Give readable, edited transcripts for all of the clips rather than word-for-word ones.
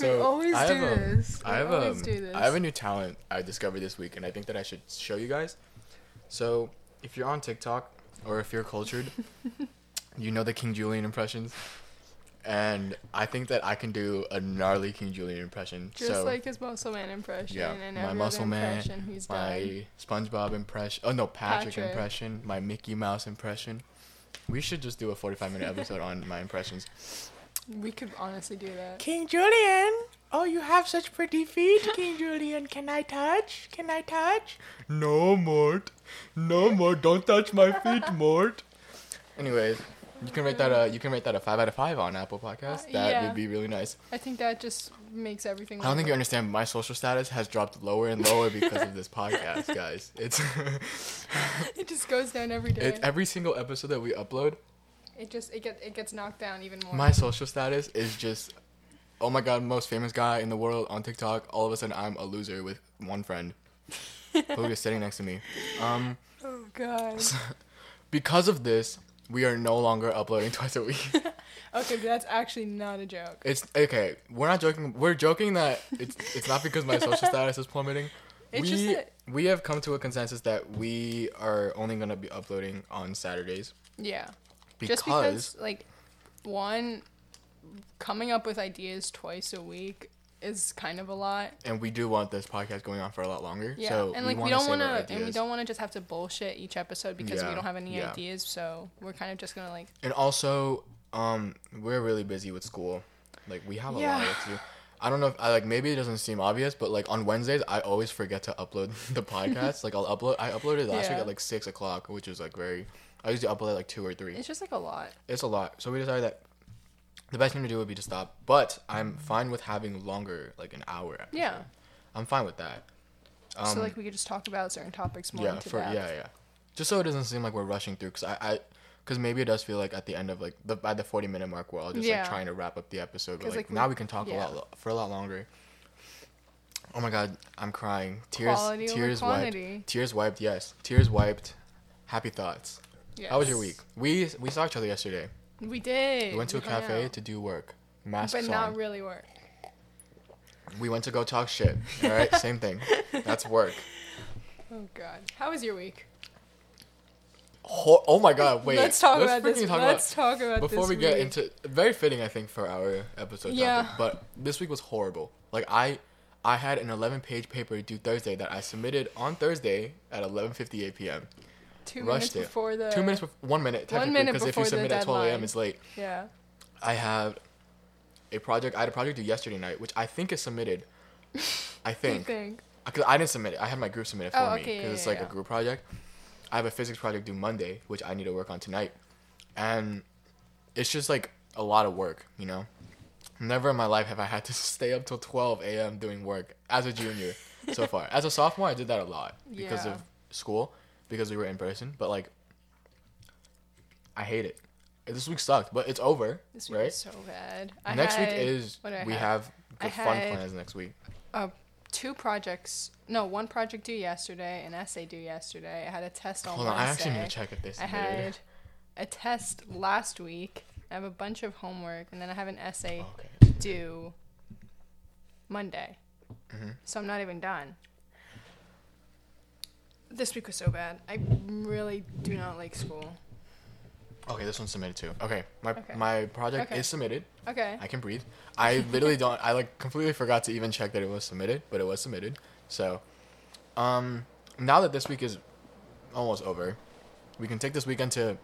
So we always do this. I have a new talent I discovered this week, and I think that I should show you guys. So if you're on TikTok or if you're cultured, you know the King Julian impressions. And I think that I can do a gnarly King Julian impression. Just like his muscle man impression. Yeah, and my muscle man, my SpongeBob impression. Oh, no, Patrick impression, my Mickey Mouse impression. We should just do a 45-minute episode on my impressions. We could honestly do that. King Julian! Oh, you have such pretty feet, King Julian. Can I touch? Can I touch? No, Mort. No, Mort. Don't touch my feet, Mort. Anyways. You can rate that a 5 out of 5 on Apple Podcasts. That would be really nice. I think that just makes everything. I don't think you understand. My social status has dropped lower and lower because of this podcast, guys. It just goes down every day. Every single episode that we upload, it gets knocked down even more. My social status is just, oh my god, most famous guy in the world on TikTok. All of a sudden, I'm a loser with one friend who is sitting next to me. Oh god. So, because of this. We are no longer uploading twice a week. Okay, but that's actually not a joke. It's okay. We're not joking. We're joking that it's not because my social status is plummeting. We have come to a consensus that we are only going to be uploading on Saturdays. Yeah. Just because like one, coming up with ideas twice a week is kind of a lot. And we do want this podcast going on for a lot longer. Yeah. So and like we don't want to just have to bullshit each episode because we don't have any ideas. So we're kind of just going to like. And also, we're really busy with school. Like we have a lot to do. I don't know if maybe it doesn't seem obvious, but like on Wednesdays, I always forget to upload the podcast. Like I uploaded last week at like 6:00, which is like I used to upload at like 2 or 3. It's just like a lot. It's a lot. So we decided that the best thing to do would be to stop, but I'm fine with having longer, like an hour episode. Yeah. I'm fine with that. So, like, we could just talk about certain topics more into depth. Yeah. Just so it doesn't seem like we're rushing through, because because maybe it does feel like at the end of, like, by the 40-minute mark, we're all just, like, trying to wrap up the episode, but, like now we can talk a lot longer. Oh, my God, I'm crying. Tears wiped. Happy thoughts. Yes. How was your week? We saw each other yesterday. We did. We went to a cafe to do work. Not really work. We went to go talk shit. All right? Same thing. That's work. Oh, God. How was your week? Oh, my God. Wait. Let's talk about this. Before we get into... Very fitting, I think, for our episode topic. But this week was horrible. Like, I had an 11-page paper due Thursday that I submitted on Thursday at 11:58 p.m. 2 minutes before the... 2 minutes... 1 minute, technically, because if you submit at 12 a.m., it's late. Yeah. I had a project due yesterday night, which I think is submitted. I think. You think? Because I didn't submit it. I had my group submit it for me. Because it's like a group project. I have a physics project due Monday, which I need to work on tonight. And it's just like a lot of work, you know? Never in my life have I had to stay up till 12 a.m. doing work as a junior so far. As a sophomore, I did that a lot because of school. Because we were in person, but like, I hate it. This week sucked, but it's over. This week is so bad. Next week we have fun plans next week. Two projects. No, one project due yesterday, an essay due yesterday. I had a test on Wednesday. Hold on, I actually need to check if this. I had a test last week. I have a bunch of homework, and then I have an essay due Monday. Mm-hmm. So I'm not even done. This week was so bad. I really do not like school. Okay, this one's submitted too. Okay, my project is submitted. Okay. I can breathe. I literally don't... I, like, completely forgot to even check that it was submitted, but it was submitted. So, now that this week is almost over, we can take this weekend to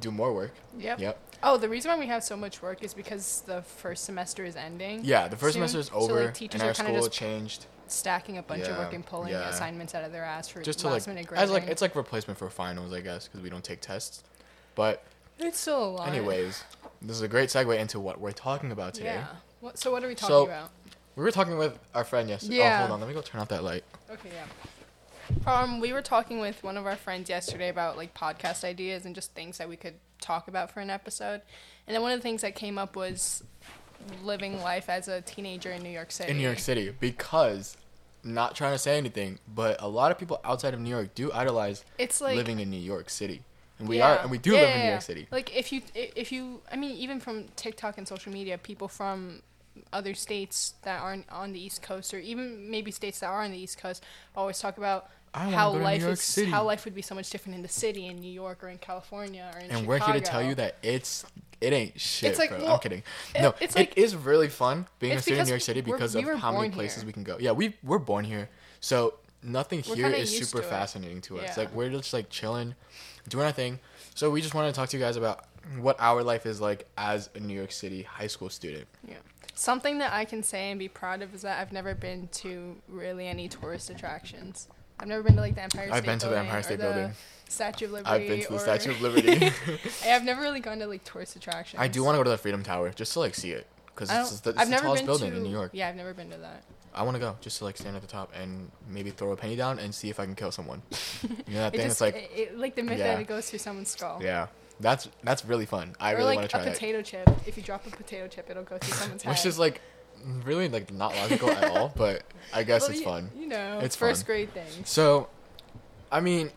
do more work. Yep. Oh, the reason why we have so much work is because the first semester is ending. Yeah, the first semester is over, so, like, teachers and our school changed... stacking a bunch of work and pulling assignments out of their ass for just last minute grading. It's like replacement for finals, I guess, because we don't take tests. But it's still a lot. Anyways, this is a great segue into what we're talking about today. Yeah. So what are we talking about? We were talking with our friend yesterday. Yeah. Oh, hold on. Let me go turn off that light. Okay, yeah. We were talking with one of our friends yesterday about like podcast ideas and just things that we could talk about for an episode. And then one of the things that came up was living life as a teenager in New York City. Because, not trying to say anything, but a lot of people outside of New York do idolize living in New York City. And we do live in New York City. Like, if you, I mean, even from TikTok and social media, people from other states that aren't on the East Coast, or even maybe states that are on the East Coast, always talk about how life would be so much different in the city, in New York or in California or in Chicago. And we're here to tell you that it ain't shit. It's like, bro. Well, I'm kidding. No, it's like, it is really fun being a student in New York City because of how many places we can go. Yeah, we're born here, so nothing here is super fascinating to us. Yeah. Like, we're just like chilling, doing our thing. So we just wanted to talk to you guys about what our life is like as a New York City high school student. Yeah. Something that I can say and be proud of is that I've never been to really any tourist attractions. I've never been to like the Empire State Building. I've been to the Empire State Building. Statue of Liberty. I've been to the Statue of Liberty. I've never really gone to like tourist attractions. I do want to go to the Freedom Tower just to like see it, because it's the tallest building in New York. Yeah, I've never been to that. I want to go just to like stand at the top and maybe throw a penny down and see if I can kill someone. You know that thing? It's like the myth that it goes through someone's skull. Yeah. That's really fun. I really want to try that. Or like a potato chip. If you drop a potato chip, it'll go through someone's head. Which is like really like not logical at all, but I guess it's fun. You know, it's first grade thing. So, I mean,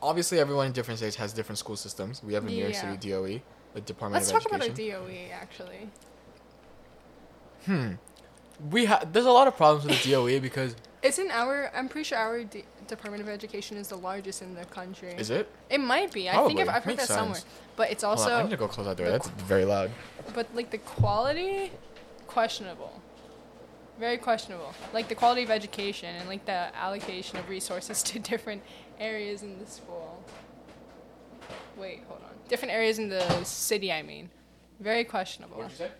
obviously everyone in different states has different school systems. We have a New York City DOE, the Department of Education. Let's talk about a DOE actually. There's a lot of problems with the DOE because I'm pretty sure our Department of Education is the largest in the country. Is it? It might be. Probably. I think I've heard that somewhere. But it's also... Hold on, I need to go close that door. That's very loud. But, like, the quality... questionable. Very questionable. Like, the quality of education and, like, the allocation of resources to different areas in the school. Wait, hold on. Different areas in the city, I mean. Very questionable. What did you say?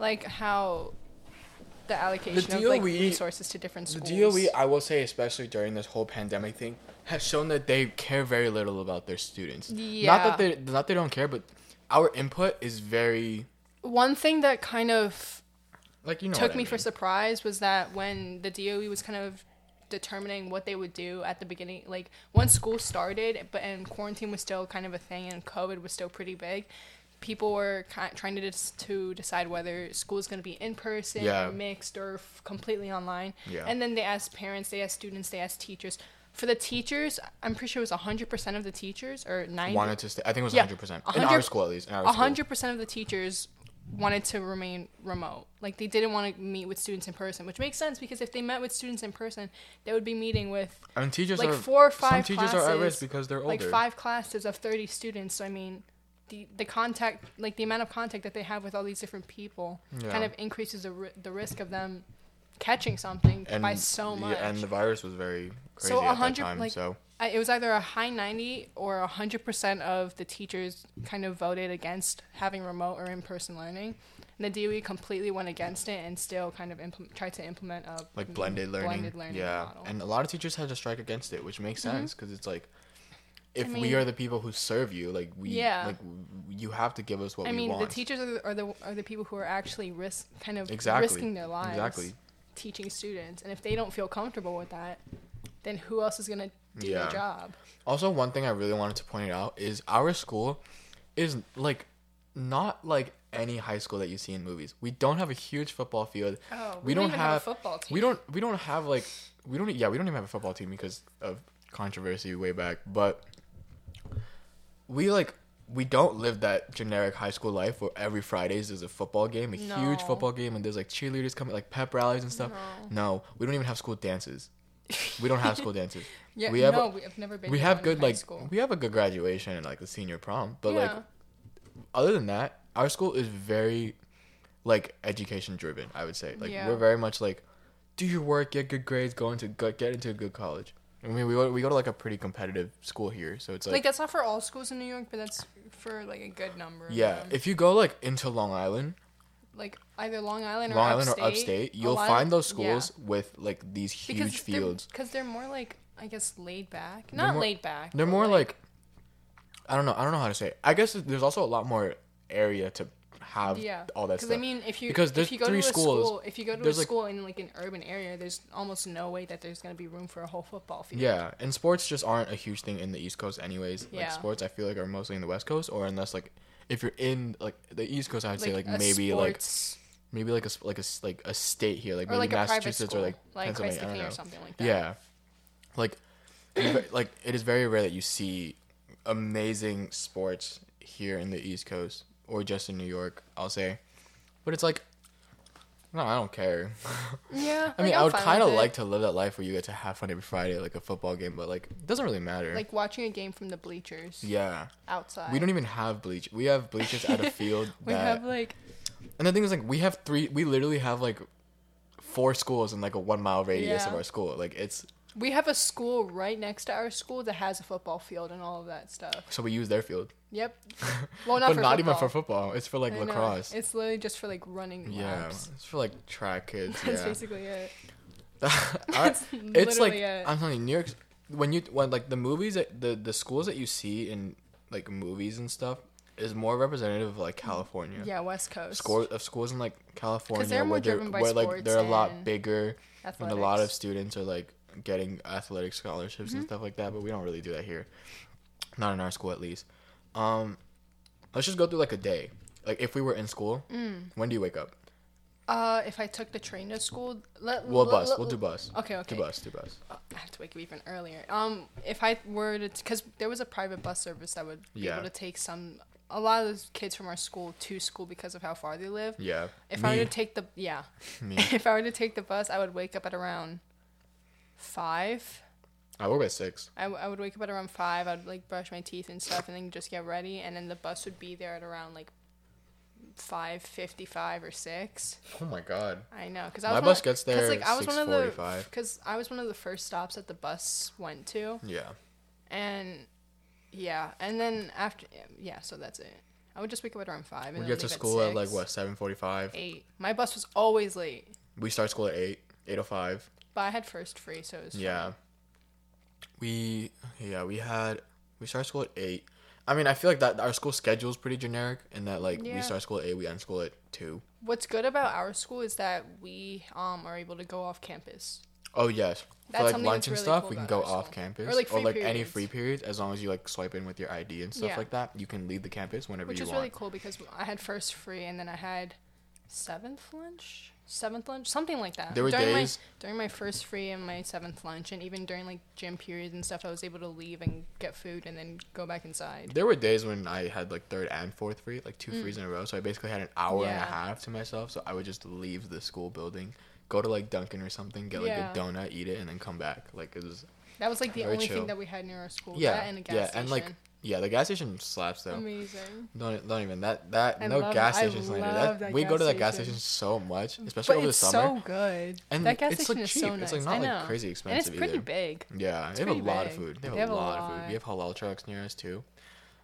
Like, how... the allocation of like resources to different schools. The DOE, I will say, especially during this whole pandemic thing, has shown that they care very little about their students. Yeah. Not that they don't care, but our input is very... One thing that kind of took me for surprise was that when the DOE was kind of determining what they would do at the beginning, like once school started, and quarantine was still kind of a thing and COVID was still pretty big, people were trying to decide whether school is going to be in person or mixed or completely online. Yeah. And then they asked parents, they asked students, they asked teachers. For the teachers, I'm pretty sure it was 100% of the teachers or 90. Wanted to stay. I think it was 100%. In our school, at least. 100% of the teachers wanted to remain remote. Like, they didn't want to meet with students in person, which makes sense because if they met with students in person, they would be meeting with teachers like 4 or 5 classes. Some teachers are at risk because they're older. Like 5 classes of 30 students. So, I mean... The contact, like the amount of contact that they have with all these different people kind of increases the risk of them catching something by so much. Yeah, and the virus was very crazy at that time. It was either a high 90 or 100% of the teachers kind of voted against having remote or in-person learning. And the DOE completely went against it and still kind of tried to implement a blended learning model. And a lot of teachers had to strike against it, which makes sense because it's like, we are the people who serve you, you have to give us what we want. The teachers are the people who are actually risking their lives teaching students. And if they don't feel comfortable with that, then who else is going to do their job? Also, one thing I really wanted to point out is our school is, not like any high school that you see in movies. We don't have a huge football field. Oh, we don't even have a football team. We don't even have a football team because of controversy way back, but... We don't live that generic high school life where every Fridays there's a football game, huge football game, and there's cheerleaders coming, pep rallies and stuff. No, we don't even have school dances. We don't have school dances. I've never been. We have good school. We have a good graduation and the senior prom, but other than that, our school is very education driven. I would say we're very much do your work, get good grades, get into a good college. I mean, we go to a pretty competitive school here, so it's that's not for all schools in New York, but that's for a good number. Yeah, if you go into Long Island, either Long Island or upstate, you'll find those schools with these huge fields. Because they're more I guess laid back. Laid back. They're more I don't know. I don't know how to say it. I guess there's also a lot more area to have all that stuff. Because I mean, if you go to a school in an urban area, there's almost no way that there's going to be room for a whole football field. Yeah, and sports just aren't a huge thing in the East Coast anyways. Yeah. Sports I feel are mostly in the West Coast, or unless if you're in the East Coast, I would say maybe a state here, or maybe Massachusetts or Pennsylvania, I don't know, or something like that. Yeah. It is very rare that you see amazing sports here in the East Coast. Or just in New York, I'll say. But it's No, I don't care. Yeah. I mean, I would kind of like to live that life where you get to have fun every Friday, like a football game, but like it doesn't really matter. Like watching a game from the bleachers. Yeah. Outside. We don't even have bleachers. We have bleachers at a field. We have like. And the thing is, like, we have three. We literally have like 4 schools in like a 1 mile radius of our school. Like it's. We have a school right next to our school that has a football field and all of that stuff. So we use their field. Yep. Well, not but for not football. Even for football. It's for like lacrosse. It's literally just for like running laps. Yeah. It's for like track kids. That's basically it. It's like it. I'm telling you, New York. When like the movies, the schools that you see in like movies and stuff is more representative of like California. Yeah, West Coast. Schools in like California they're more driven by sports like they're a lot bigger athletics. And a lot of students are like. Getting athletic scholarships and stuff like that, but we don't really do that here, not in our school at least. Let's just go through like a day, like if we were in school. When do you wake up? If I took the train to school, we'll do bus. Okay do bus. I have to wake up even earlier. If I were to, because there was a private bus service that would be able to take a lot of those kids from our school to school because of how far they live. If I were to take the bus, I would wake up at around 5. I woke up at 6. I would wake up at around 5. I would like brush my teeth and stuff and then just get ready, and then the bus would be there at around like 5:55 or 6. Oh my god. I know, because my bus gets there like 6:45. Because I was one of the first stops that the bus went to. And then after so that's it. I would just wake up at around 5. We get to school at like what, 7:45? 8. My bus was always late. We start school at 8:05. But I had first free, so it was fun. We started school at 8. I mean, I feel like that our school schedule is pretty generic in that, like, we start school at 8, we end school at 2. What's good about our school is that we are able to go off campus. Oh, yes. That's for, like, lunch and really stuff, cool we can go off campus. Or, like, any free periods, as long as you, like, swipe in with your ID and stuff like that. You can leave the campus whenever you want. Which is really cool because I had first free, and then I had 7th lunch, something like that. There were days during my first free and my 7th lunch, and even during like gym periods and stuff, I was able to leave and get food and then go back inside. There were days when I had like 3rd and 4th free, like 2 frees in a row, so I basically had an hour and a half to myself. So I would just leave the school building, go to like Dunkin or something, get like a donut, eat it, and then come back. Like it was. That was like the only thing that we had near our school. Yeah, that and a gas station. And like. Yeah, the gas station slaps though. Amazing. Don't even that I no gas station slander. We go to that gas station so much, especially over the summer. It's so good. And that gas station is cheap. So nice. It's like not like crazy expensive. And it's pretty big. Yeah, they have a lot of food. They have a lot of food. We have halal trucks near us too.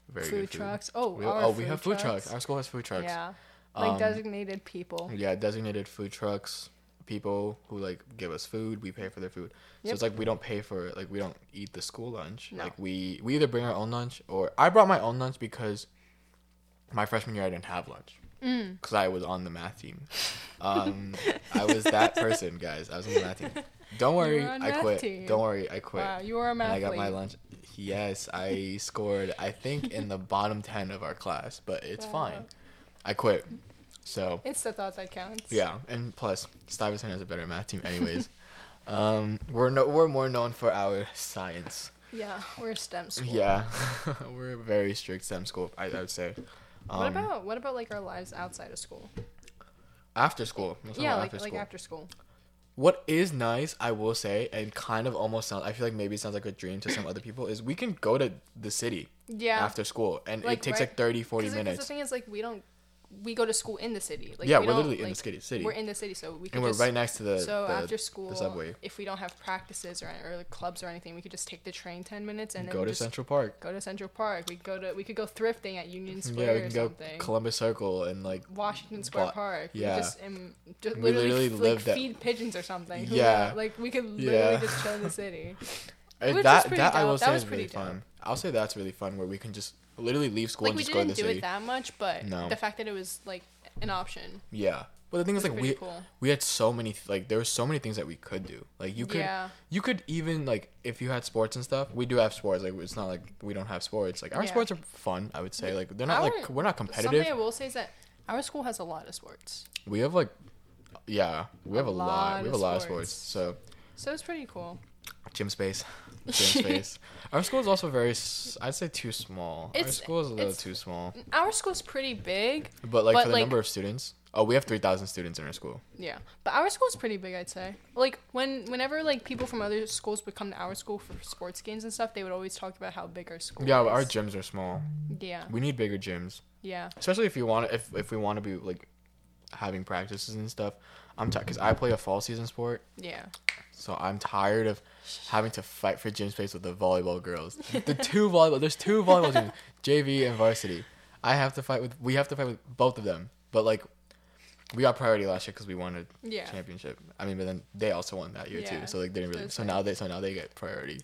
Very good food trucks. We have food trucks. Our school has food trucks. Yeah, like designated people. Yeah, designated food trucks. People who like give us food, we pay for their food. So it's like we don't pay for it, like we don't eat the school lunch. No. Like we either bring our own lunch, or I brought my own lunch because my freshman year I didn't have lunch because I was on the math team. I was that person, guys. I was on the math team. Don't worry, I quit. Wow, you were a math. And I got my lunch. Yes, I scored I think in the bottom 10 of our class, but it's fine. I quit. So it's the thought that counts. Yeah, and plus Stuyvesant has a better math team anyways. We're more known for our science. Yeah, we're a STEM school. Yeah. We're a very strict STEM school, I would say. What about like our lives outside of school? After school. After school. What is nice, I will say, and kind of almost sounds, I feel like maybe it sounds like a dream to some other people, is we can go to the city after school, and like, it takes like 30-40 minutes. Because the thing is, like, we go to school in the city. Like, yeah, we're literally in the city. We're in the city, so we can we're right next to the subway. So after school, the subway. If we don't have practices or like clubs or anything, we could just take the train 10 minutes and then go to Central Park. We could go thrifting at Union Square or something. Yeah, we could go Columbus Circle and like Washington Square Park. Yeah, just literally live like, feed pigeons or something. Yeah, like we could literally just chill in the city. That I will say is really fun. I'll say that's really fun where we can just literally leave school like, and just go to the city. We didn't do it that much, but the fact that it was like an option. Yeah, but the thing is like we had so many there were so many things that we could do. Like you could even like if you had sports and stuff. We do have sports. Like it's not like we don't have sports. Like our sports are fun. I would say like they're not like we're not competitive. Something I will say is that our school has a lot of sports. We have like we have a lot of sports. So it's pretty cool. Gym space. Our school is also very, I'd say, too small. Our school is a little too small. Our school's pretty big. But, like, for the number of students. Oh, we have 3,000 students in our school. Yeah. But our school's pretty big, I'd say. Like, whenever, like, people from other schools would come to our school for sports games and stuff, they would always talk about how big our school is. Yeah, our gyms are small. Yeah. We need bigger gyms. Yeah. Especially if we want to be, like, having practices and stuff. I'm tired, because I play a fall season sport. Yeah. So I'm tired of having to fight for gym space with the volleyball girls. There's two volleyball teams, JV and varsity. We have to fight with both of them. But, like, we got priority last year because we won a championship. I mean, but then they also won that year too. So, like, they didn't really. So now they get priority.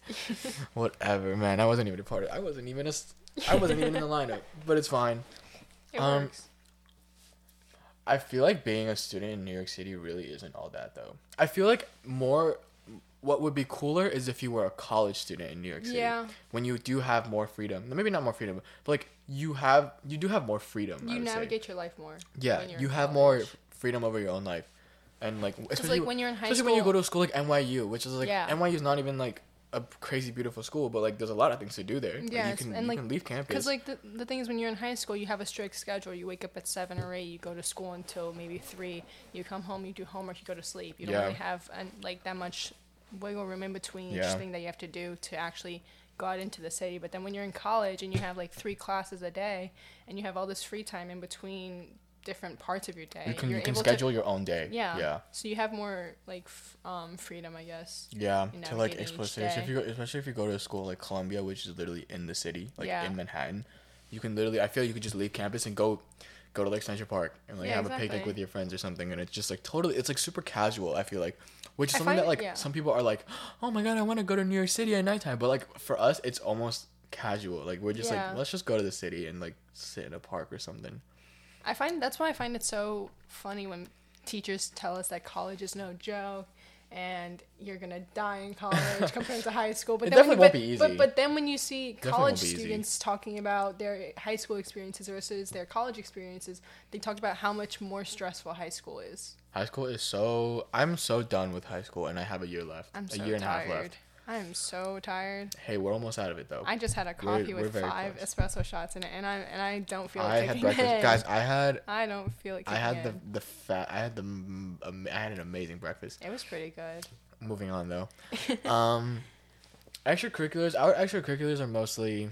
Whatever, man. I wasn't even a part of it. I wasn't even in the lineup. But it's fine. It works. I feel like being a student in New York City really isn't all that, though. I feel like what would be cooler is if you were a college student in New York City. Yeah. When you do have more freedom. Maybe not more freedom, but, like, you do have more freedom. You navigate your life more. Yeah, you have more freedom over your own life. And, like, especially like when you're in high school. Especially when you go to a school like NYU, which is, like, NYU's not even, like, a crazy beautiful school, but, like, there's a lot of things to do there. Yeah, like, you can leave campus. Because, like, the thing is, when you're in high school, you have a strict schedule. You wake up at 7 or 8. You go to school until maybe 3. You come home. You do homework. You go to sleep. You don't really have like that much wiggle room in between each thing that you have to do to actually go out into the city. But then when you're in college and you have like 3 classes a day and you have all this free time in between different parts of your day, you can schedule your own day. Yeah. So you have more like freedom, I guess. Yeah. To like explore cities. Especially if you go to a school like Columbia, which is literally in the city, like in Manhattan, you can literally. I feel you could just leave campus and go to like Central Park and like have a picnic with your friends or something, and it's just like totally. It's like super casual. I feel like, which is something that like some people are like, oh my god, I want to go to New York City at nighttime, but like for us, it's almost casual. Like we're just like let's just go to the city and like sit in a park or something. That's why I find it so funny when teachers tell us that college is no joke and you're going to die in college compared to high school. But it definitely won't be easy. But then when you see college students talking about their high school experiences versus their college experiences, they talked about how much more stressful high school is. High school is so... I'm so done with high school and I have a year left. A year and a half left. I'm so tired. Hey, we're almost out of it though. I just had a coffee with 5 espresso shots in it, and I don't feel like taking it. I had breakfast, guys. I don't feel like. I had an amazing breakfast. It was pretty good. Moving on though, extracurriculars. Our extracurriculars are mostly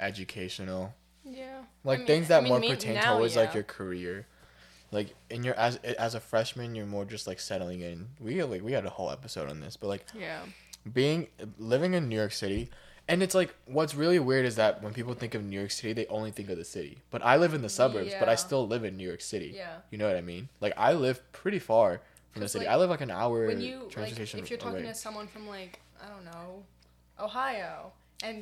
educational. Yeah. Like things that more pertain towards like your career. Like, and you're as a freshman, you're more just like settling in. We had a whole episode on this, but like living in New York City, and it's like what's really weird is that when people think of New York City, they only think of the city. But I live in the suburbs, but I still live in New York City. Yeah, you know what I mean? Like I live pretty far from the city. Like, I live like an hour. When you transportation like, if you're talking away. To someone from like I don't know, Ohio. And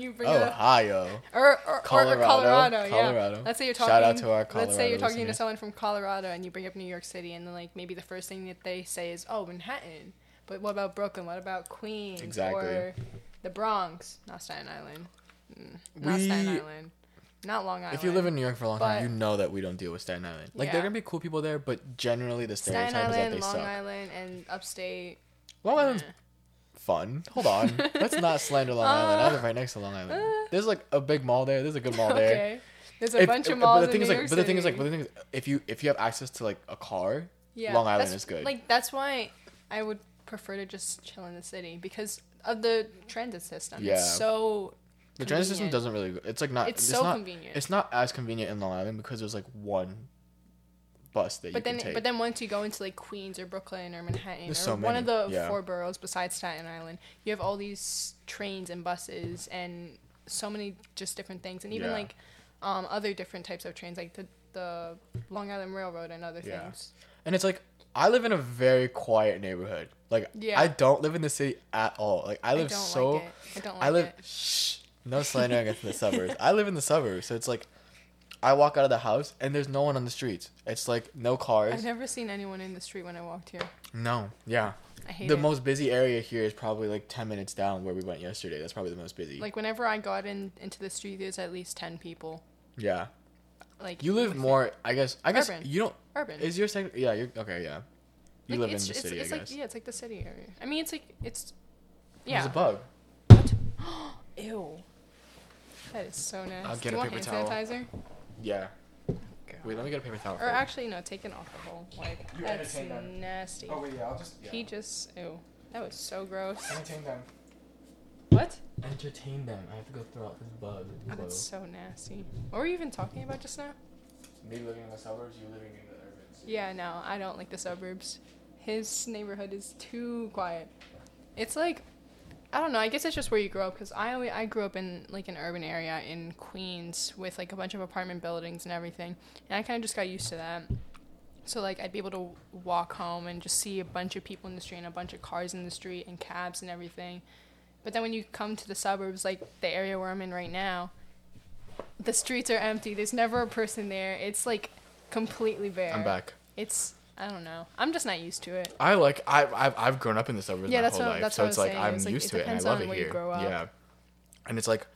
you bring up Ohio or Colorado. Let's say you're talking. Shout out to our Colorado. Let's say you're talking listener. To someone from Colorado, and you bring up New York City, and then like maybe the first thing that they say is, "Oh, Manhattan." But what about Brooklyn? What about Queens? Exactly. Or the Bronx? Not Staten Island. Not Long Island. If you live in New York for a long time, you know that we don't deal with Staten Island. Like they're gonna be cool people there, but generally the stereotype is that they suck. Long Island and upstate. Long Island's fun. Hold on. Let's not slander Long Island. I live right next to Long Island. There's like a big mall there. There's a good mall there. Okay. There's a bunch of malls in New York City. But the thing is, if you have access to like a car, Long Island is good. Like that's why I would prefer to just chill in the city because of the transit system. Yeah. It's so. The transit system doesn't really. It's like not. It's not convenient. It's not as convenient in Long Island because there's like one bus that you can take. But then once you go into like Queens or Brooklyn or Manhattan or one of the 4 boroughs besides Staten Island, you have all these trains and buses and so many just different things and even like other different types of trains like the Long Island Railroad and other things. And it's like I live in a very quiet neighborhood. Like I don't live in the city at all. Like I live no slandering against the suburbs. I live in the suburbs, so it's like I walk out of the house and there's no one on the streets. It's like no cars. I've never seen anyone in the street when I walked here. No. Yeah. I hate it. The most busy area here is probably like 10 minutes down where we went yesterday. That's probably the most busy. Like whenever I got into the street, there's at least 10 people. Yeah. Like you live more, I guess urban. You don't. Urban. Is your second? Yeah. You're okay. Yeah. You like live in the city. It's I guess. Like, yeah. It's like the city area. I mean, it's. Yeah. There's a bug. What? Ew. That is so nasty. I'll get a paper towel. Sanitizer? Yeah. God. Wait, let me get a paper towel. Or actually, no, take an alcohol wipe. That's nasty. Oh, wait, yeah, I'll just... Yeah. He just... Ew. That was so gross. Entertain them. What? Entertain them. I have to go throw out this bug. Oh, that's so nasty. What were you even talking about just now? Me living in the suburbs, you living in the urbans. Yeah, no, I don't like the suburbs. His neighborhood is too quiet. It's like... I don't know. I guess it's just where you grow up, because I grew up in like an urban area in Queens with like a bunch of apartment buildings and everything, and I kind of just got used to that. So like I'd be able to walk home and just see a bunch of people in the street and a bunch of cars in the street and cabs and everything. But then when you come to the suburbs, like the area where I'm in right now, the streets are empty. There's never a person there. It's like completely bare. I'm back. It's. I don't know. I'm just not used to it. I've grown up in the suburbs my whole life, so it's like I'm used to it and I love it here. Yeah, and it's like,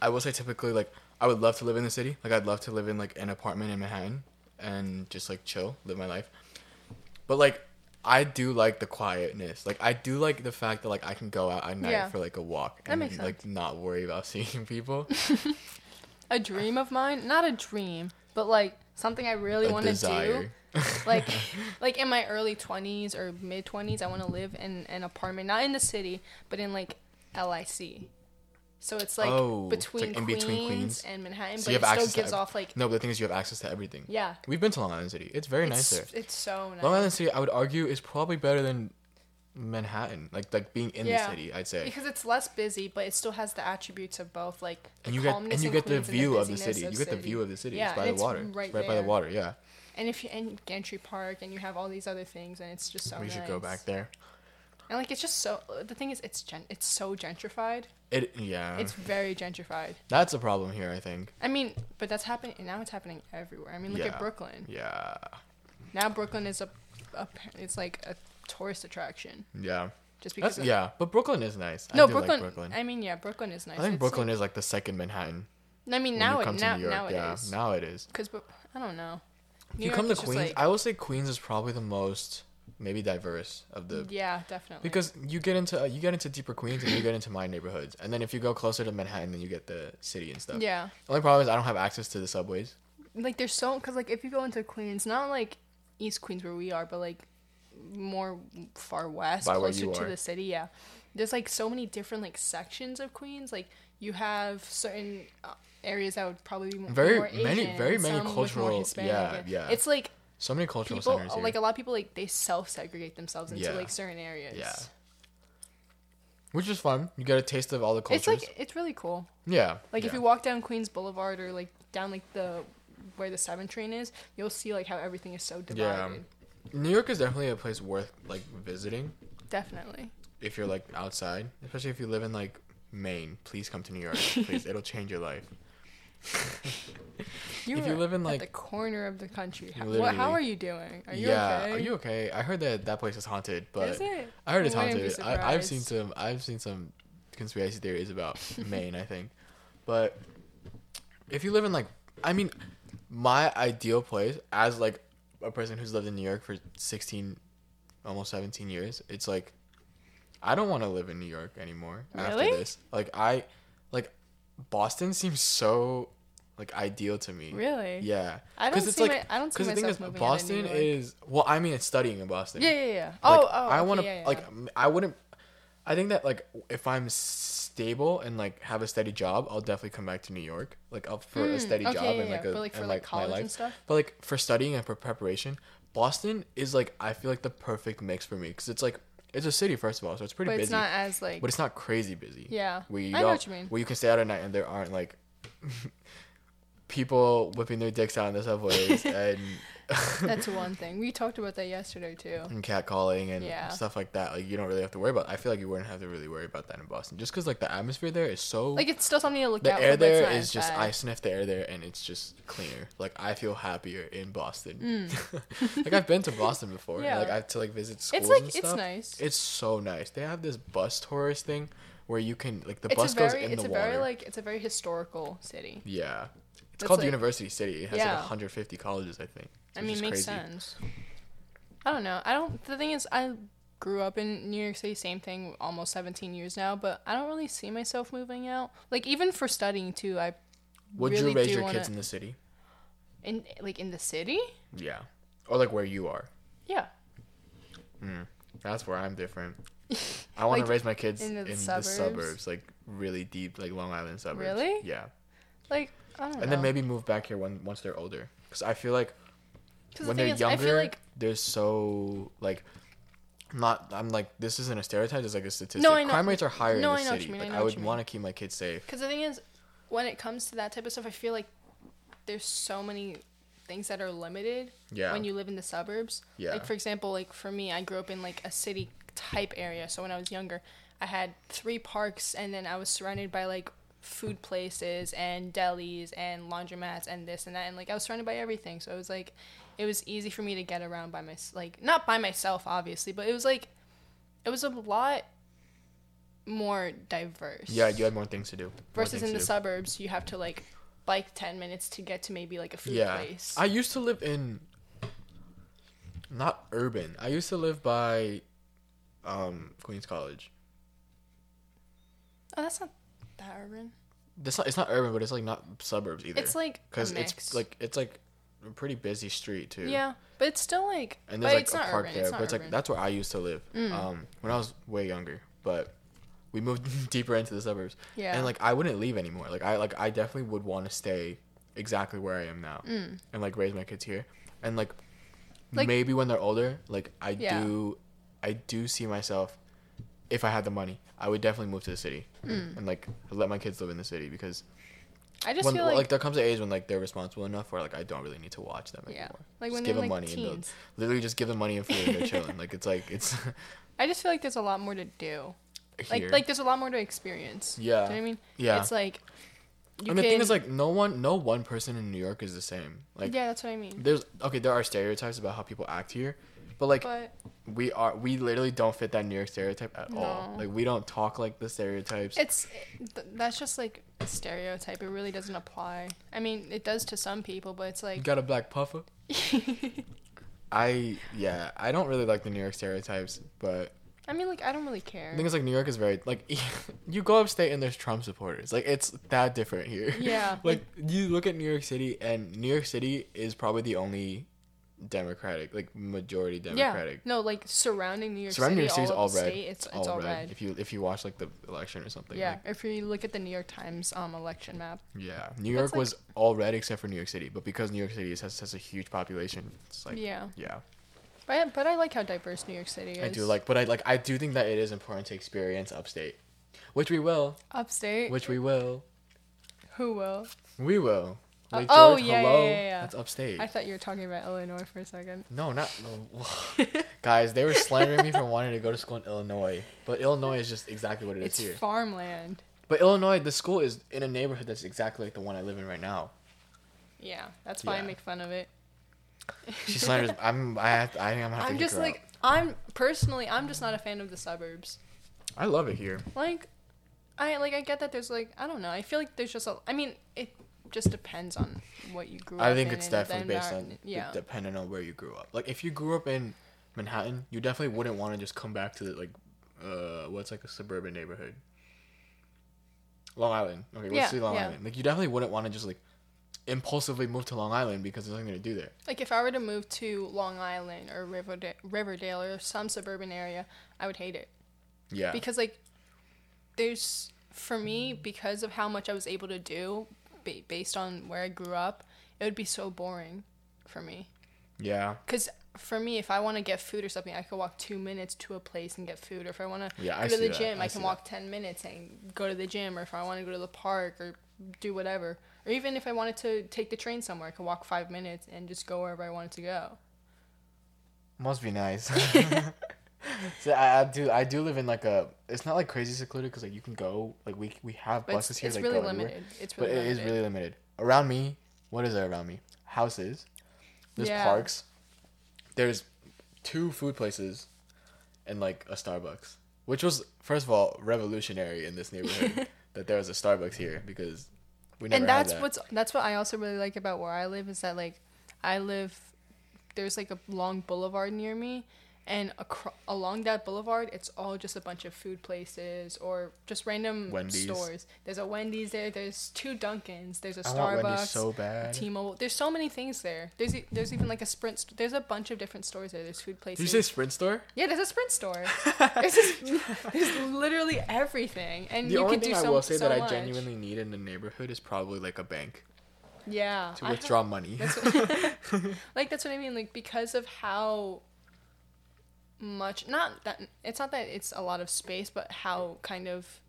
I will say typically like I would love to live in the city. Like I'd love to live in like an apartment in Manhattan and just like chill, live my life. But like I do like the quietness. Like I do like the fact that like I can go out at night for like a walk and like not worry about seeing people. A dream of mine, not a dream, but like something I really want to do. like in my early 20s or mid 20s, I want to live in an apartment, not in the city, but in like LIC. So it's like between Queens and Manhattan, so but it still gives off like. No, but the thing is, you have access to everything. Yeah, we've been to Long Island City. It's nice there. It's so nice. Long Island City, I would argue, is probably better than Manhattan. Like being in the city, I'd say, because it's less busy, but it still has the attributes of both. Like and you get the view of the city. You get the view of the city. It's by the water. Right by the water. Yeah. And and Gantry Park, and you have all these other things, and it's just so nice. We should go back there. And like it's just so. The thing is, it's so gentrified. It's very gentrified. That's a problem here, I think. I mean, but that's happening now. It's happening everywhere. I mean, look at Brooklyn. Yeah. Now Brooklyn is it's like a tourist attraction. Yeah. Just because. But Brooklyn is nice. No, I do like Brooklyn. I mean, yeah, Brooklyn is nice. I think Brooklyn is like the second Manhattan. I mean, now it is. Now it is. Because I don't know. If you come to Queens, like, I will say Queens is probably the most maybe diverse of the. Yeah, definitely. Because you get into deeper Queens and you get into my neighborhoods, and then if you go closer to Manhattan, then you get the city and stuff. Yeah. The only problem is I don't have access to the subways. Like there's because like if you go into Queens, not like East Queens where we are, but like more far west, closer to the city. Yeah. There's like so many different like sections of Queens. Like you have certain. Areas that would probably be more Asian, very many cultural, yeah. It's like so many cultural centers here. Like a lot of people, like they self-segregate themselves into like certain areas. Yeah, which is fun. You get a taste of all the cultures. It's like it's really cool. Yeah, like if you walk down Queens Boulevard or like down like where the 7 train is, you'll see like how everything is so divided. Yeah, New York is definitely a place worth like visiting. Definitely. If you're like outside, especially if you live in like Maine, please come to New York. Please, it'll change your life. If you live in like at the corner of the country, how are you doing? Are you okay? Are you okay? I heard that place is haunted, but is it? I heard it's haunted. I've seen some conspiracy theories about Maine, I think. But if you live in like, I mean, my ideal place as like a person who's lived in New York for 16, almost 17 years, it's like I don't want to live in New York anymore after this. Boston seems so like ideal to me. Really? Yeah. I don't see myself moving. Boston is I'm studying in Boston. Yeah. Like, I think that like if I'm stable and like have a steady job, I'll definitely come back to New York. Like a steady job and like college and stuff. But like for studying and for preparation, Boston is like I feel like the perfect mix for me, cuz it's like it's a city, first of all, so it's pretty busy. But it's not as, like... But it's not crazy busy. Yeah. I know what you mean. Where you can stay out at night and there aren't, like, people whipping their dicks out in the subways. And that's one thing. We talked about that yesterday, too. And catcalling and stuff like that. Like, you don't really have to worry about it. I feel like you wouldn't have to really worry about that in Boston. Just because, like, the atmosphere there is so... Like, it's still something to look out for. The air there is just... I sniff the air there, and it's just cleaner. Like, I feel happier in Boston. Mm. Like, I've been to Boston before. Yeah. And, like, I have to, like, visit schools and stuff. It's nice. It's so nice. They have this bus tourist thing where you can... Like, the bus goes in the water. It's a very historical city. Yeah. It's called University City. It has like 150 colleges, I think. I mean, makes sense. I don't know. The thing is, I grew up in New York City, same thing, almost 17 years now, but I don't really see myself moving out. Like, even for studying, too, I really do want to... Would you raise your kids in the city? In the city? Yeah. Or like where you are. Yeah. That's where I'm different. I want to raise my kids in the suburbs, like really deep, like Long Island suburbs. Really? Yeah. Like, I don't know. And then maybe move back here once they're older. Because I feel like when they're younger, they're so like... This isn't a stereotype, it's like a statistic. No, I know. Crime rates are higher in the city. Like, I would want to keep my kids safe. Because the thing is, when it comes to that type of stuff, I feel like there's so many things that are limited when you live in the suburbs. Yeah. Like, for example, like for me, I grew up in like a city type area. So when I was younger, I had 3 parks and then I was surrounded by like food places and delis and laundromats and this and that. And like, I was surrounded by everything. So it was like... It was easy for me to get around by myself, like, not by myself, obviously, but it was a lot more diverse. Yeah, you had more things to do. Versus in the suburbs, you have to, like, bike 10 minutes to get to maybe, like, a food place. I used to live in, not urban, I used to live by Queens College. Oh, that's not that urban. It's not urban, but it's, like, not suburbs either. It's, like, because it's, like... a pretty busy street too. Yeah, but it's still like, and there's like it's a park urban, there, it's but it's like urban. That's where I used to live when I was way younger. But we moved deeper into the suburbs. Yeah, and like I wouldn't leave anymore. I definitely would want to stay exactly where I am now and like raise my kids here. And like maybe when they're older, like I do see myself if I had the money, I would definitely move to the city and like let my kids live in the city because. I just feel like there comes an age when like they're responsible enough where like I don't really need to watch them anymore. Like when just they're like teens. Literally just give them money and food and they're chilling. Like it's I just feel like there's a lot more to do. Like there's a lot more to experience. Yeah. Do you know what I mean? Yeah. It's like you the thing is like no one person in New York is the same. Like yeah, that's what I mean. There are stereotypes about how people act here. But like we literally don't fit that New York stereotype at all. Like we don't talk like the stereotypes. That's just like a stereotype. It really doesn't apply. I mean, it does to some people, but it's like you got a black puffer. I don't really like the New York stereotypes, but I mean, like I don't really care. The thing is, like New York is very like you go upstate and there's Trump supporters. Like it's that different here. Yeah. like you look at New York City, and New York City is probably the only. Democratic, like majority Democratic. Yeah. No, like surrounding New York City is all red. It's all red. If you watch like the election or something. Yeah. Like, if you look at the New York Times election map. Yeah. New York was all red except for New York City, but because New York City has such a huge population, it's like yeah. But I like how diverse New York City is. I do like, but I do think that it is important to experience upstate, which we will. Upstate. Which we will. Who will? We will. Wait, George, yeah. That's upstate. I thought you were talking about Illinois for a second. No. Guys, they were slandering me for wanting to go to school in Illinois. But Illinois is just exactly what it is here. It's farmland. But Illinois, the school is in a neighborhood that's exactly like the one I live in right now. Yeah, that's why I make fun of it. She slanders. I think I'm going to have to just like, out. I'm just not a fan of the suburbs. I love it here. Like, I get that there's like, I don't know. I feel like there's just it just depends on what you grew up in. I think it's definitely based on dependent on where you grew up. Like if you grew up in Manhattan, you definitely wouldn't want to just come back to the, like what's like a suburban neighborhood. Long Island. Okay, let's see Long Island. Like you definitely wouldn't want to just like impulsively move to Long Island because there's nothing to do there. Like if I were to move to Long Island or Riverdale or some suburban area, I would hate it. Yeah. Because like there's for me because of how much I was able to do based on where I grew up, it would be so boring for me. Yeah. Because for me, if I want to get food or something, I could walk 2 minutes to a place and get food. Or if I want to go to the gym, I can walk 10 minutes and go to the gym. Or if I want to go to the park or do whatever. Or even if I wanted to take the train somewhere, I could walk 5 minutes and just go wherever I wanted to go. Must be nice. So I do live in like a, it's not like crazy secluded because like you can go, like we have buses here. It's really limited. It is really limited. Around me, what is there around me? Houses. There's parks. There's 2 food places and like a Starbucks, which was, first of all, revolutionary in this neighborhood that there was a Starbucks here because we never had that. And that's what I also really like about where I live is that like there's like a long boulevard near me. And along that boulevard, it's all just a bunch of food places or just random Wendy's. Stores. There's a Wendy's there. There's two Dunkins. There's a Starbucks. I want Wendy's so bad. T-Mobile. There's so many things there. There's even like a Sprint. There's a bunch of different stores there. There's food places. Did you say Sprint store? Yeah, there's a Sprint store. There's literally everything. And the you only can thing do I so, will say so that much. I genuinely need in the neighborhood is probably like a bank. Yeah. To withdraw money. That's what I mean. Like because of how much it's not that it's a lot of space, but how kind of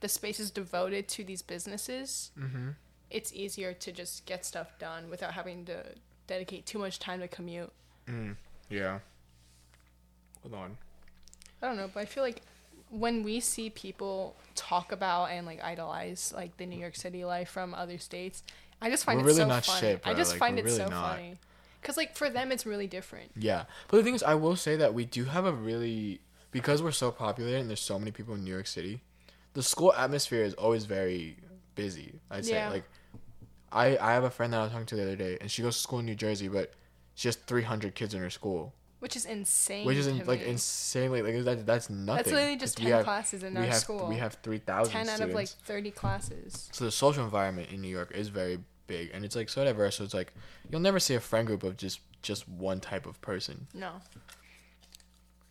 the space is devoted to these businesses, mm-hmm. It's easier to just get stuff done without having to dedicate too much time to commute. Yeah, hold on, I don't know, but I feel like when we see people talk about and like idolize like the New York City life from other states, I just find funny. Because, like, for them, it's really different. Yeah. But the thing is, I will say that we do have a really... Because we're so popular and there's so many people in New York City, the school atmosphere is always very busy, I'd say. Yeah. Like, I have a friend that I was talking to the other day, and she goes to school in New Jersey, but she has 300 kids in her school. Which is insane. Insanely... Like, that's nothing. That's literally just 10 classes in our school. We have 3,000 students. 10 out of, like, 30 classes. So the social environment in New York is very big, and it's like so diverse, so it's like you'll never see a friend group of just one type of person. No.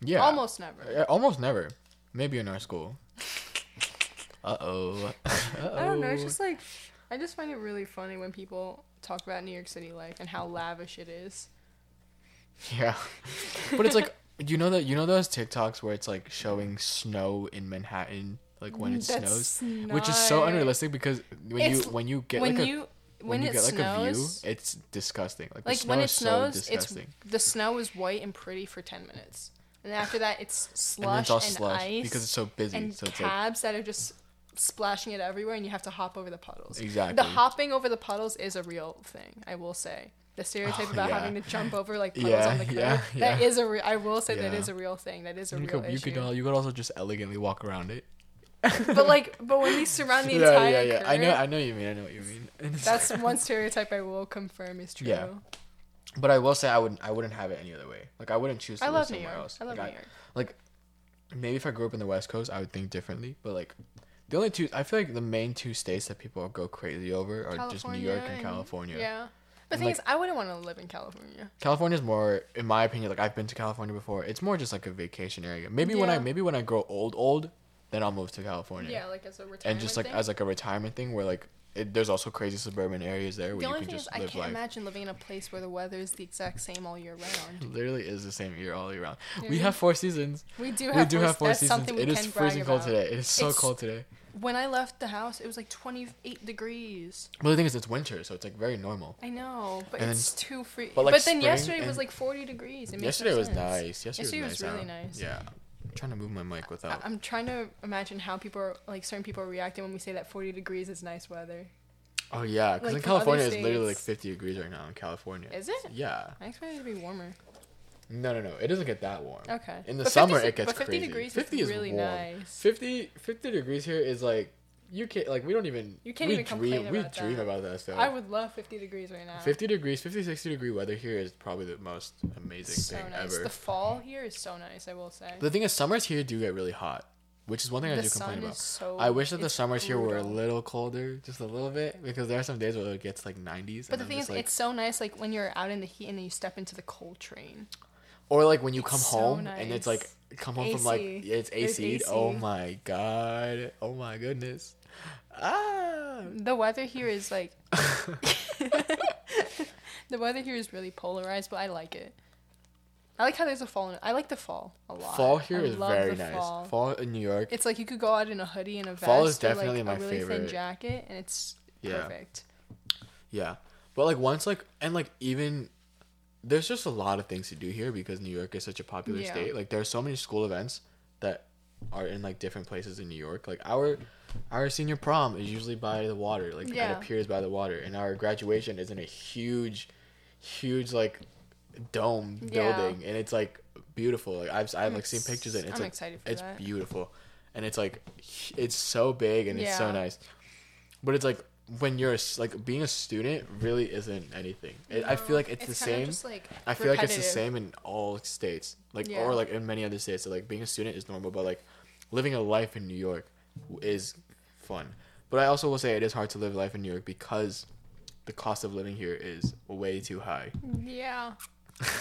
Yeah. Almost never. Maybe in our school. Uh-oh. I don't know, it's just like I just find it really funny when people talk about New York City life and how lavish it is. Yeah. But it's like you know those TikToks where it's like showing snow in Manhattan, like when it snows, which is so unrealistic because when it snows, a view, it's disgusting. Like when it snows, so disgusting. The snow is white and pretty for 10 minutes, and then after that, it's slush and ice because it's so busy. And so cabs that are just splashing it everywhere, and you have to hop over the puddles. Exactly. The hopping over the puddles is a real thing. I will say the stereotype about having to jump over like puddles on the curb. Yeah. That is a. I will say that is a real thing. That is a real issue. You could also just elegantly walk around it. but when we surround the entire curve, I know what you mean. That's one stereotype I will confirm is true. Yeah. But I will say I wouldn't have it any other way. Like I wouldn't choose to live somewhere else. I love New York. Like maybe if I grew up in the West Coast, I would think differently. But like the main two states that people go crazy over are California just New York and California. Yeah. But the thing is, I wouldn't want to live in California. California's more, in my opinion, like I've been to California before. It's more just like a vacation area. Maybe when I grow old. Then I'll move to California. Yeah, like as a retirement thing. And just like as like a retirement thing where like there's also crazy suburban areas there where you can just live life. The only thing is I can't imagine living in a place where the weather is the exact same all year round. It literally is the same all year round. Mm-hmm. We have 4 seasons. We do have four seasons. It is freezing cold today. It is so cold today. When I left the house, it was like 28 degrees. Well, the thing is, it's winter, so it's like very normal. I know, but it's too free. But then yesterday was like 40 degrees. Yesterday was nice. Yesterday was really nice. Yeah. I'm trying to move my mic without... I'm trying to imagine how people are, like, certain people are reacting when we say that 40 degrees is nice weather. Oh, yeah, because like in California, it's literally, like, 50 degrees right now in California. Is it? Yeah. I expected it to be warmer. No. It doesn't get that warm. Okay. In the summer, it gets crazy. 50 degrees 50 is really warm. Nice. 50 degrees here is, like... You can't, like, we don't even... You can't even complain about that. We dream about that stuff. I would love 50 degrees right now. 60 degree weather here is probably the most amazing thing ever. The fall here is so nice, I will say. But the thing is, summers here do get really hot, which is one thing I do complain about. I wish that the summers here were a little colder, just a little bit, because there are some days where it gets, like, 90s. But the thing is, it's so nice, like, when you're out in the heat and then you step into the cold train. Or, like, when you come home and it's, like, come home from, like, it's AC'd. Oh, my God. Oh, my goodness. Ah. The weather here is like the weather here is really polarized, but I like it. I like how there's a fall. I like the fall a lot. Fall here is very nice. Fall in New York. It's like you could go out in a hoodie and a vest. Fall is definitely my favorite. A really thin jacket, and it's perfect. Yeah, but like once like and like even there's just a lot of things to do here because New York is such a popular state. Like there are so many school events that are in like different places in New York. Like our senior prom is usually by the water, like at a piers by the water, and our graduation is in a huge like dome building, and it's like beautiful. Like I've like seen pictures, and it's I'm like excited for it's that. Beautiful, and it's like it's so big and it's so nice, but it's like when you're like being a student really isn't anything. I feel like it's the same. Just, like, I feel like it's the same in all states, like or like in many other states. So, like being a student is normal, but like living a life in New York is fun. But I also will say it is hard to live life in New York because the cost of living here is way too high. Yeah.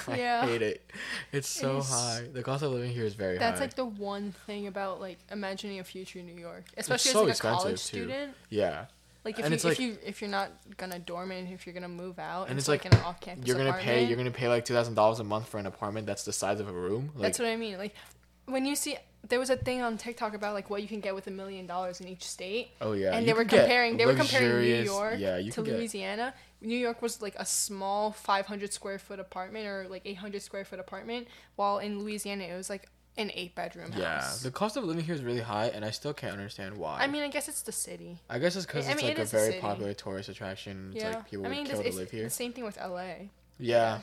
I hate it. It's so high. The cost of living here is very high. That's like the one thing about like imagining a future in New York, especially so as like a college student. Yeah. Like if you're not gonna dorm in, if you're gonna move out, and it's like an off campus apartment, you're gonna pay like $2,000 a month for an apartment that's the size of a room. Like, that's what I mean. Like when you see. There was a thing on TikTok about like what you can get with $1 million in each state. Oh yeah, and they were comparing New York to Louisiana. New York was like a small 500 square foot apartment or like 800 square foot apartment, while in Louisiana it was like an 8-bedroom house. Yeah, the cost of living here is really high, and I still can't understand why. I mean, I guess it's the city. I guess it's because it's like a very popular tourist attraction. It's like people would kill to live here. The same thing with LA. Yeah,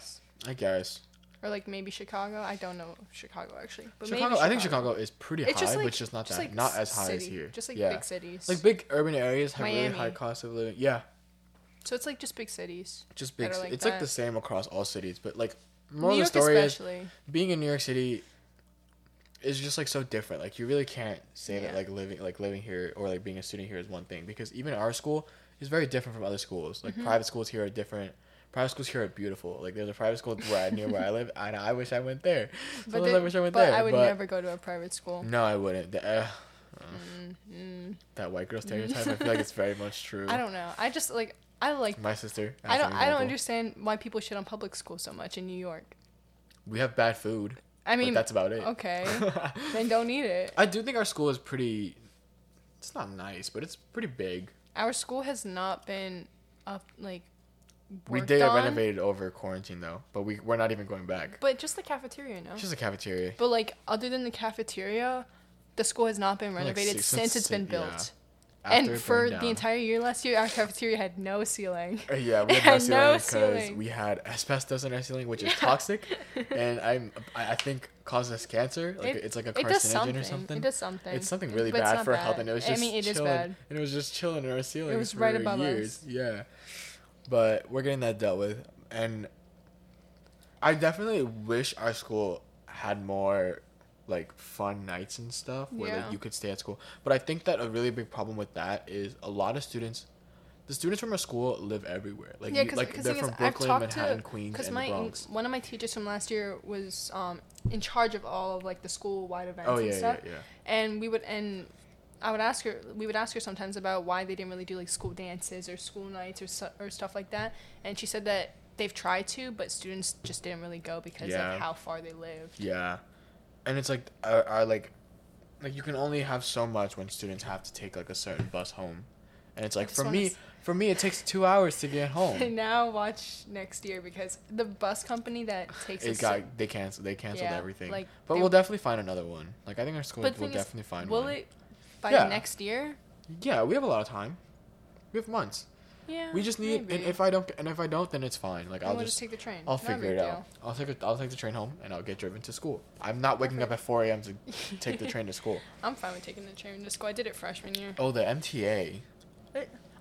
I guess. Or, like, maybe Chicago. I don't know Chicago, actually. But Chicago. I think Chicago is pretty high, like, but just not that. Like not as high as here. Just, like, big cities. Like, big urban areas have really high cost of living. Yeah. So, it's, like, just big cities. Just big cities. It's, like, the same across all cities. But, like, more of the story is being in New York City is just, like, so different. Like, you really can't say that, like, living here or, like, being a student here is one thing. Because even our school is very different from other schools. Like, private schools here are different. Private schools here are beautiful. Like, there's a private school near where I live, and I wish I went there. I would never go to a private school. No, I wouldn't. That white girl stereotype, I feel like it's very much true. I don't know. I just, like, my sister. I don't understand why people shit on public school so much in New York. We have bad food. I mean... that's about it. Okay. Then don't eat it. I do think our school is pretty... It's not nice, but it's pretty big. Our school has not been up, like... We did get renovated over quarantine though, but we're not even going back. But just the cafeteria, no? Just the cafeteria. But like other than the cafeteria, the school has not been renovated since it's been built. Yeah. And for the entire year last year, our cafeteria had no ceiling. Yeah, we had no ceiling because we had asbestos in our ceiling, which is toxic, and I think causes us cancer. Like it's like a carcinogen or something. It does something. It's something really bad for health, and it was just chilling. And it was just chilling in our ceiling. It was right above us. Yeah. But we're getting that dealt with, and I definitely wish our school had more, like, fun nights and stuff where like, you could stay at school. But I think that a really big problem with that is a lot of students, the students from our school live everywhere. Like, they're from Brooklyn, Manhattan, Queens, and the Bronx. One of my teachers from last year was in charge of all of, like, the school-wide events and stuff. Oh, yeah. And we would ask her sometimes about why they didn't really do like school dances or school nights or stuff like that, and she said that they've tried to, but students just didn't really go because of how far they lived. Yeah, and it's like you can only have so much when students have to take like a certain bus home, and it's like for me it takes 2 hours to get home. And now watch next year because the bus company that takes they canceled everything. Like, but we'll definitely find another one. Like I think our school will definitely find one. Will it? By next year? Yeah, we have a lot of time. We have months. Yeah. We just need and if I don't then it's fine. Like I'll just take the train. I'll figure it out. I'll take the train home and I'll get driven to school. I'm not waking up at 4 a.m. to take the train to school. I'm fine with taking the train to school. I did it freshman year. Oh, the MTA.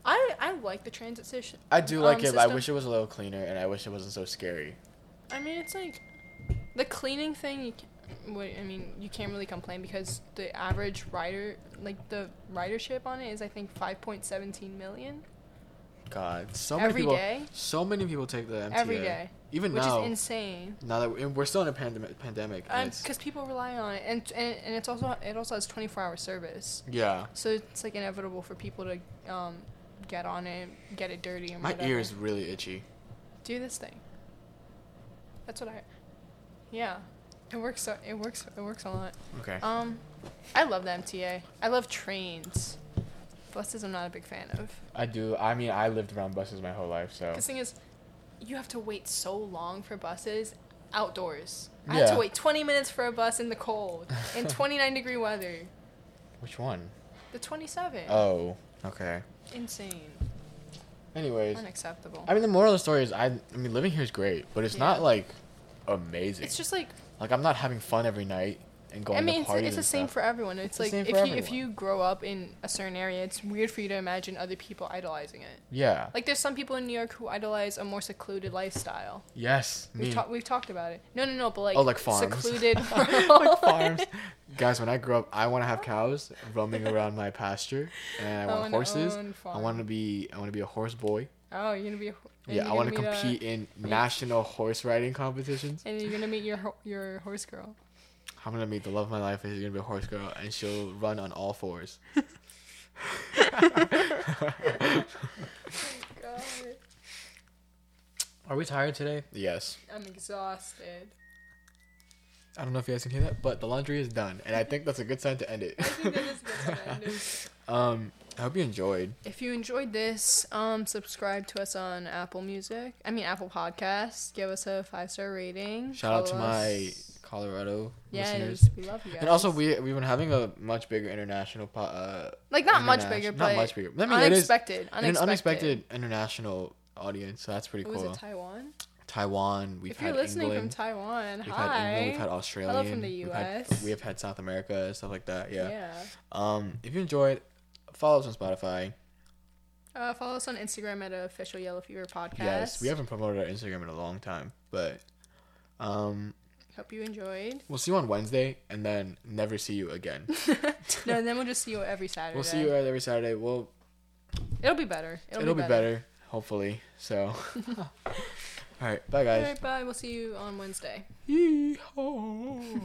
I like the transit station. I do like it, but I wish it was a little cleaner and I wish it wasn't so scary. I mean, it's like the cleaning thing you can't really complain because the average ridership on it is I think 5.17 million. God, so many people take the MTA every day, even which now, which is insane. Now that we're still in a pandemic, because people rely on it, and it also has 24-hour service. Yeah. So it's like inevitable for people to get on it, get it dirty, and whatever. My ear is really itchy. Do this thing. That's what I. Yeah. It works a lot. Okay. I love the MTA. I love trains. Buses I'm not a big fan of. I do. I mean, I lived around buses my whole life, so. The thing is, you have to wait so long for buses outdoors. I had to wait 20 minutes for a bus in the cold, in 29-degree weather. Which one? The 27. Oh, okay. Insane. Anyways. Unacceptable. I mean, the moral of the story is, I mean, living here is great, but it's not, like, amazing. It's just, like... Like, I'm not having fun every night, and going to parties. I mean, it's the same for everyone. It's like if you grow up in a certain area, it's weird for you to imagine other people idolizing it. Yeah. Like there's some people in New York who idolize a more secluded lifestyle. Yes, me. We've talked about it. No, but like, farms. Secluded. Like farms. Guys, when I grow up, I want to have cows roaming around my pasture, and I want horses. I want to be a horse boy. Oh, you're gonna be. Yeah, I want to compete in national horse riding competitions. And you're gonna meet your horse girl. I'm gonna meet the love of my life, and she's gonna be a horse girl, and she'll run on all fours. Oh my God. Are we tired today? Yes. I'm exhausted. I don't know if you guys can hear that, but the laundry is done, and I think that's a good sign to end it. I think that is a good sign to end it. I hope you enjoyed. If you enjoyed this, subscribe to us on Apple Podcasts. Give us a 5-star rating. Shout out to my Colorado listeners. We love you guys. And also, we've been having a much bigger international... Not much bigger, but unexpected. An unexpected international audience, so that's pretty cool. Was it Taiwan? If you're listening England, from Taiwan, hi. We've had Australia. Hello from the U.S. We have had South America and stuff like that, yeah. If you enjoyed... Follow us on Spotify. Follow us on Instagram at Official Yellow Fever Podcast. Yes, we haven't promoted our Instagram in a long time, but hope you enjoyed. We'll see you on Wednesday, and then never see you again. No, and then we'll just see you every Saturday. It'll be better. It'll be better, hopefully. So, all right, bye guys. All right, bye. We'll see you on Wednesday. Yee-haw.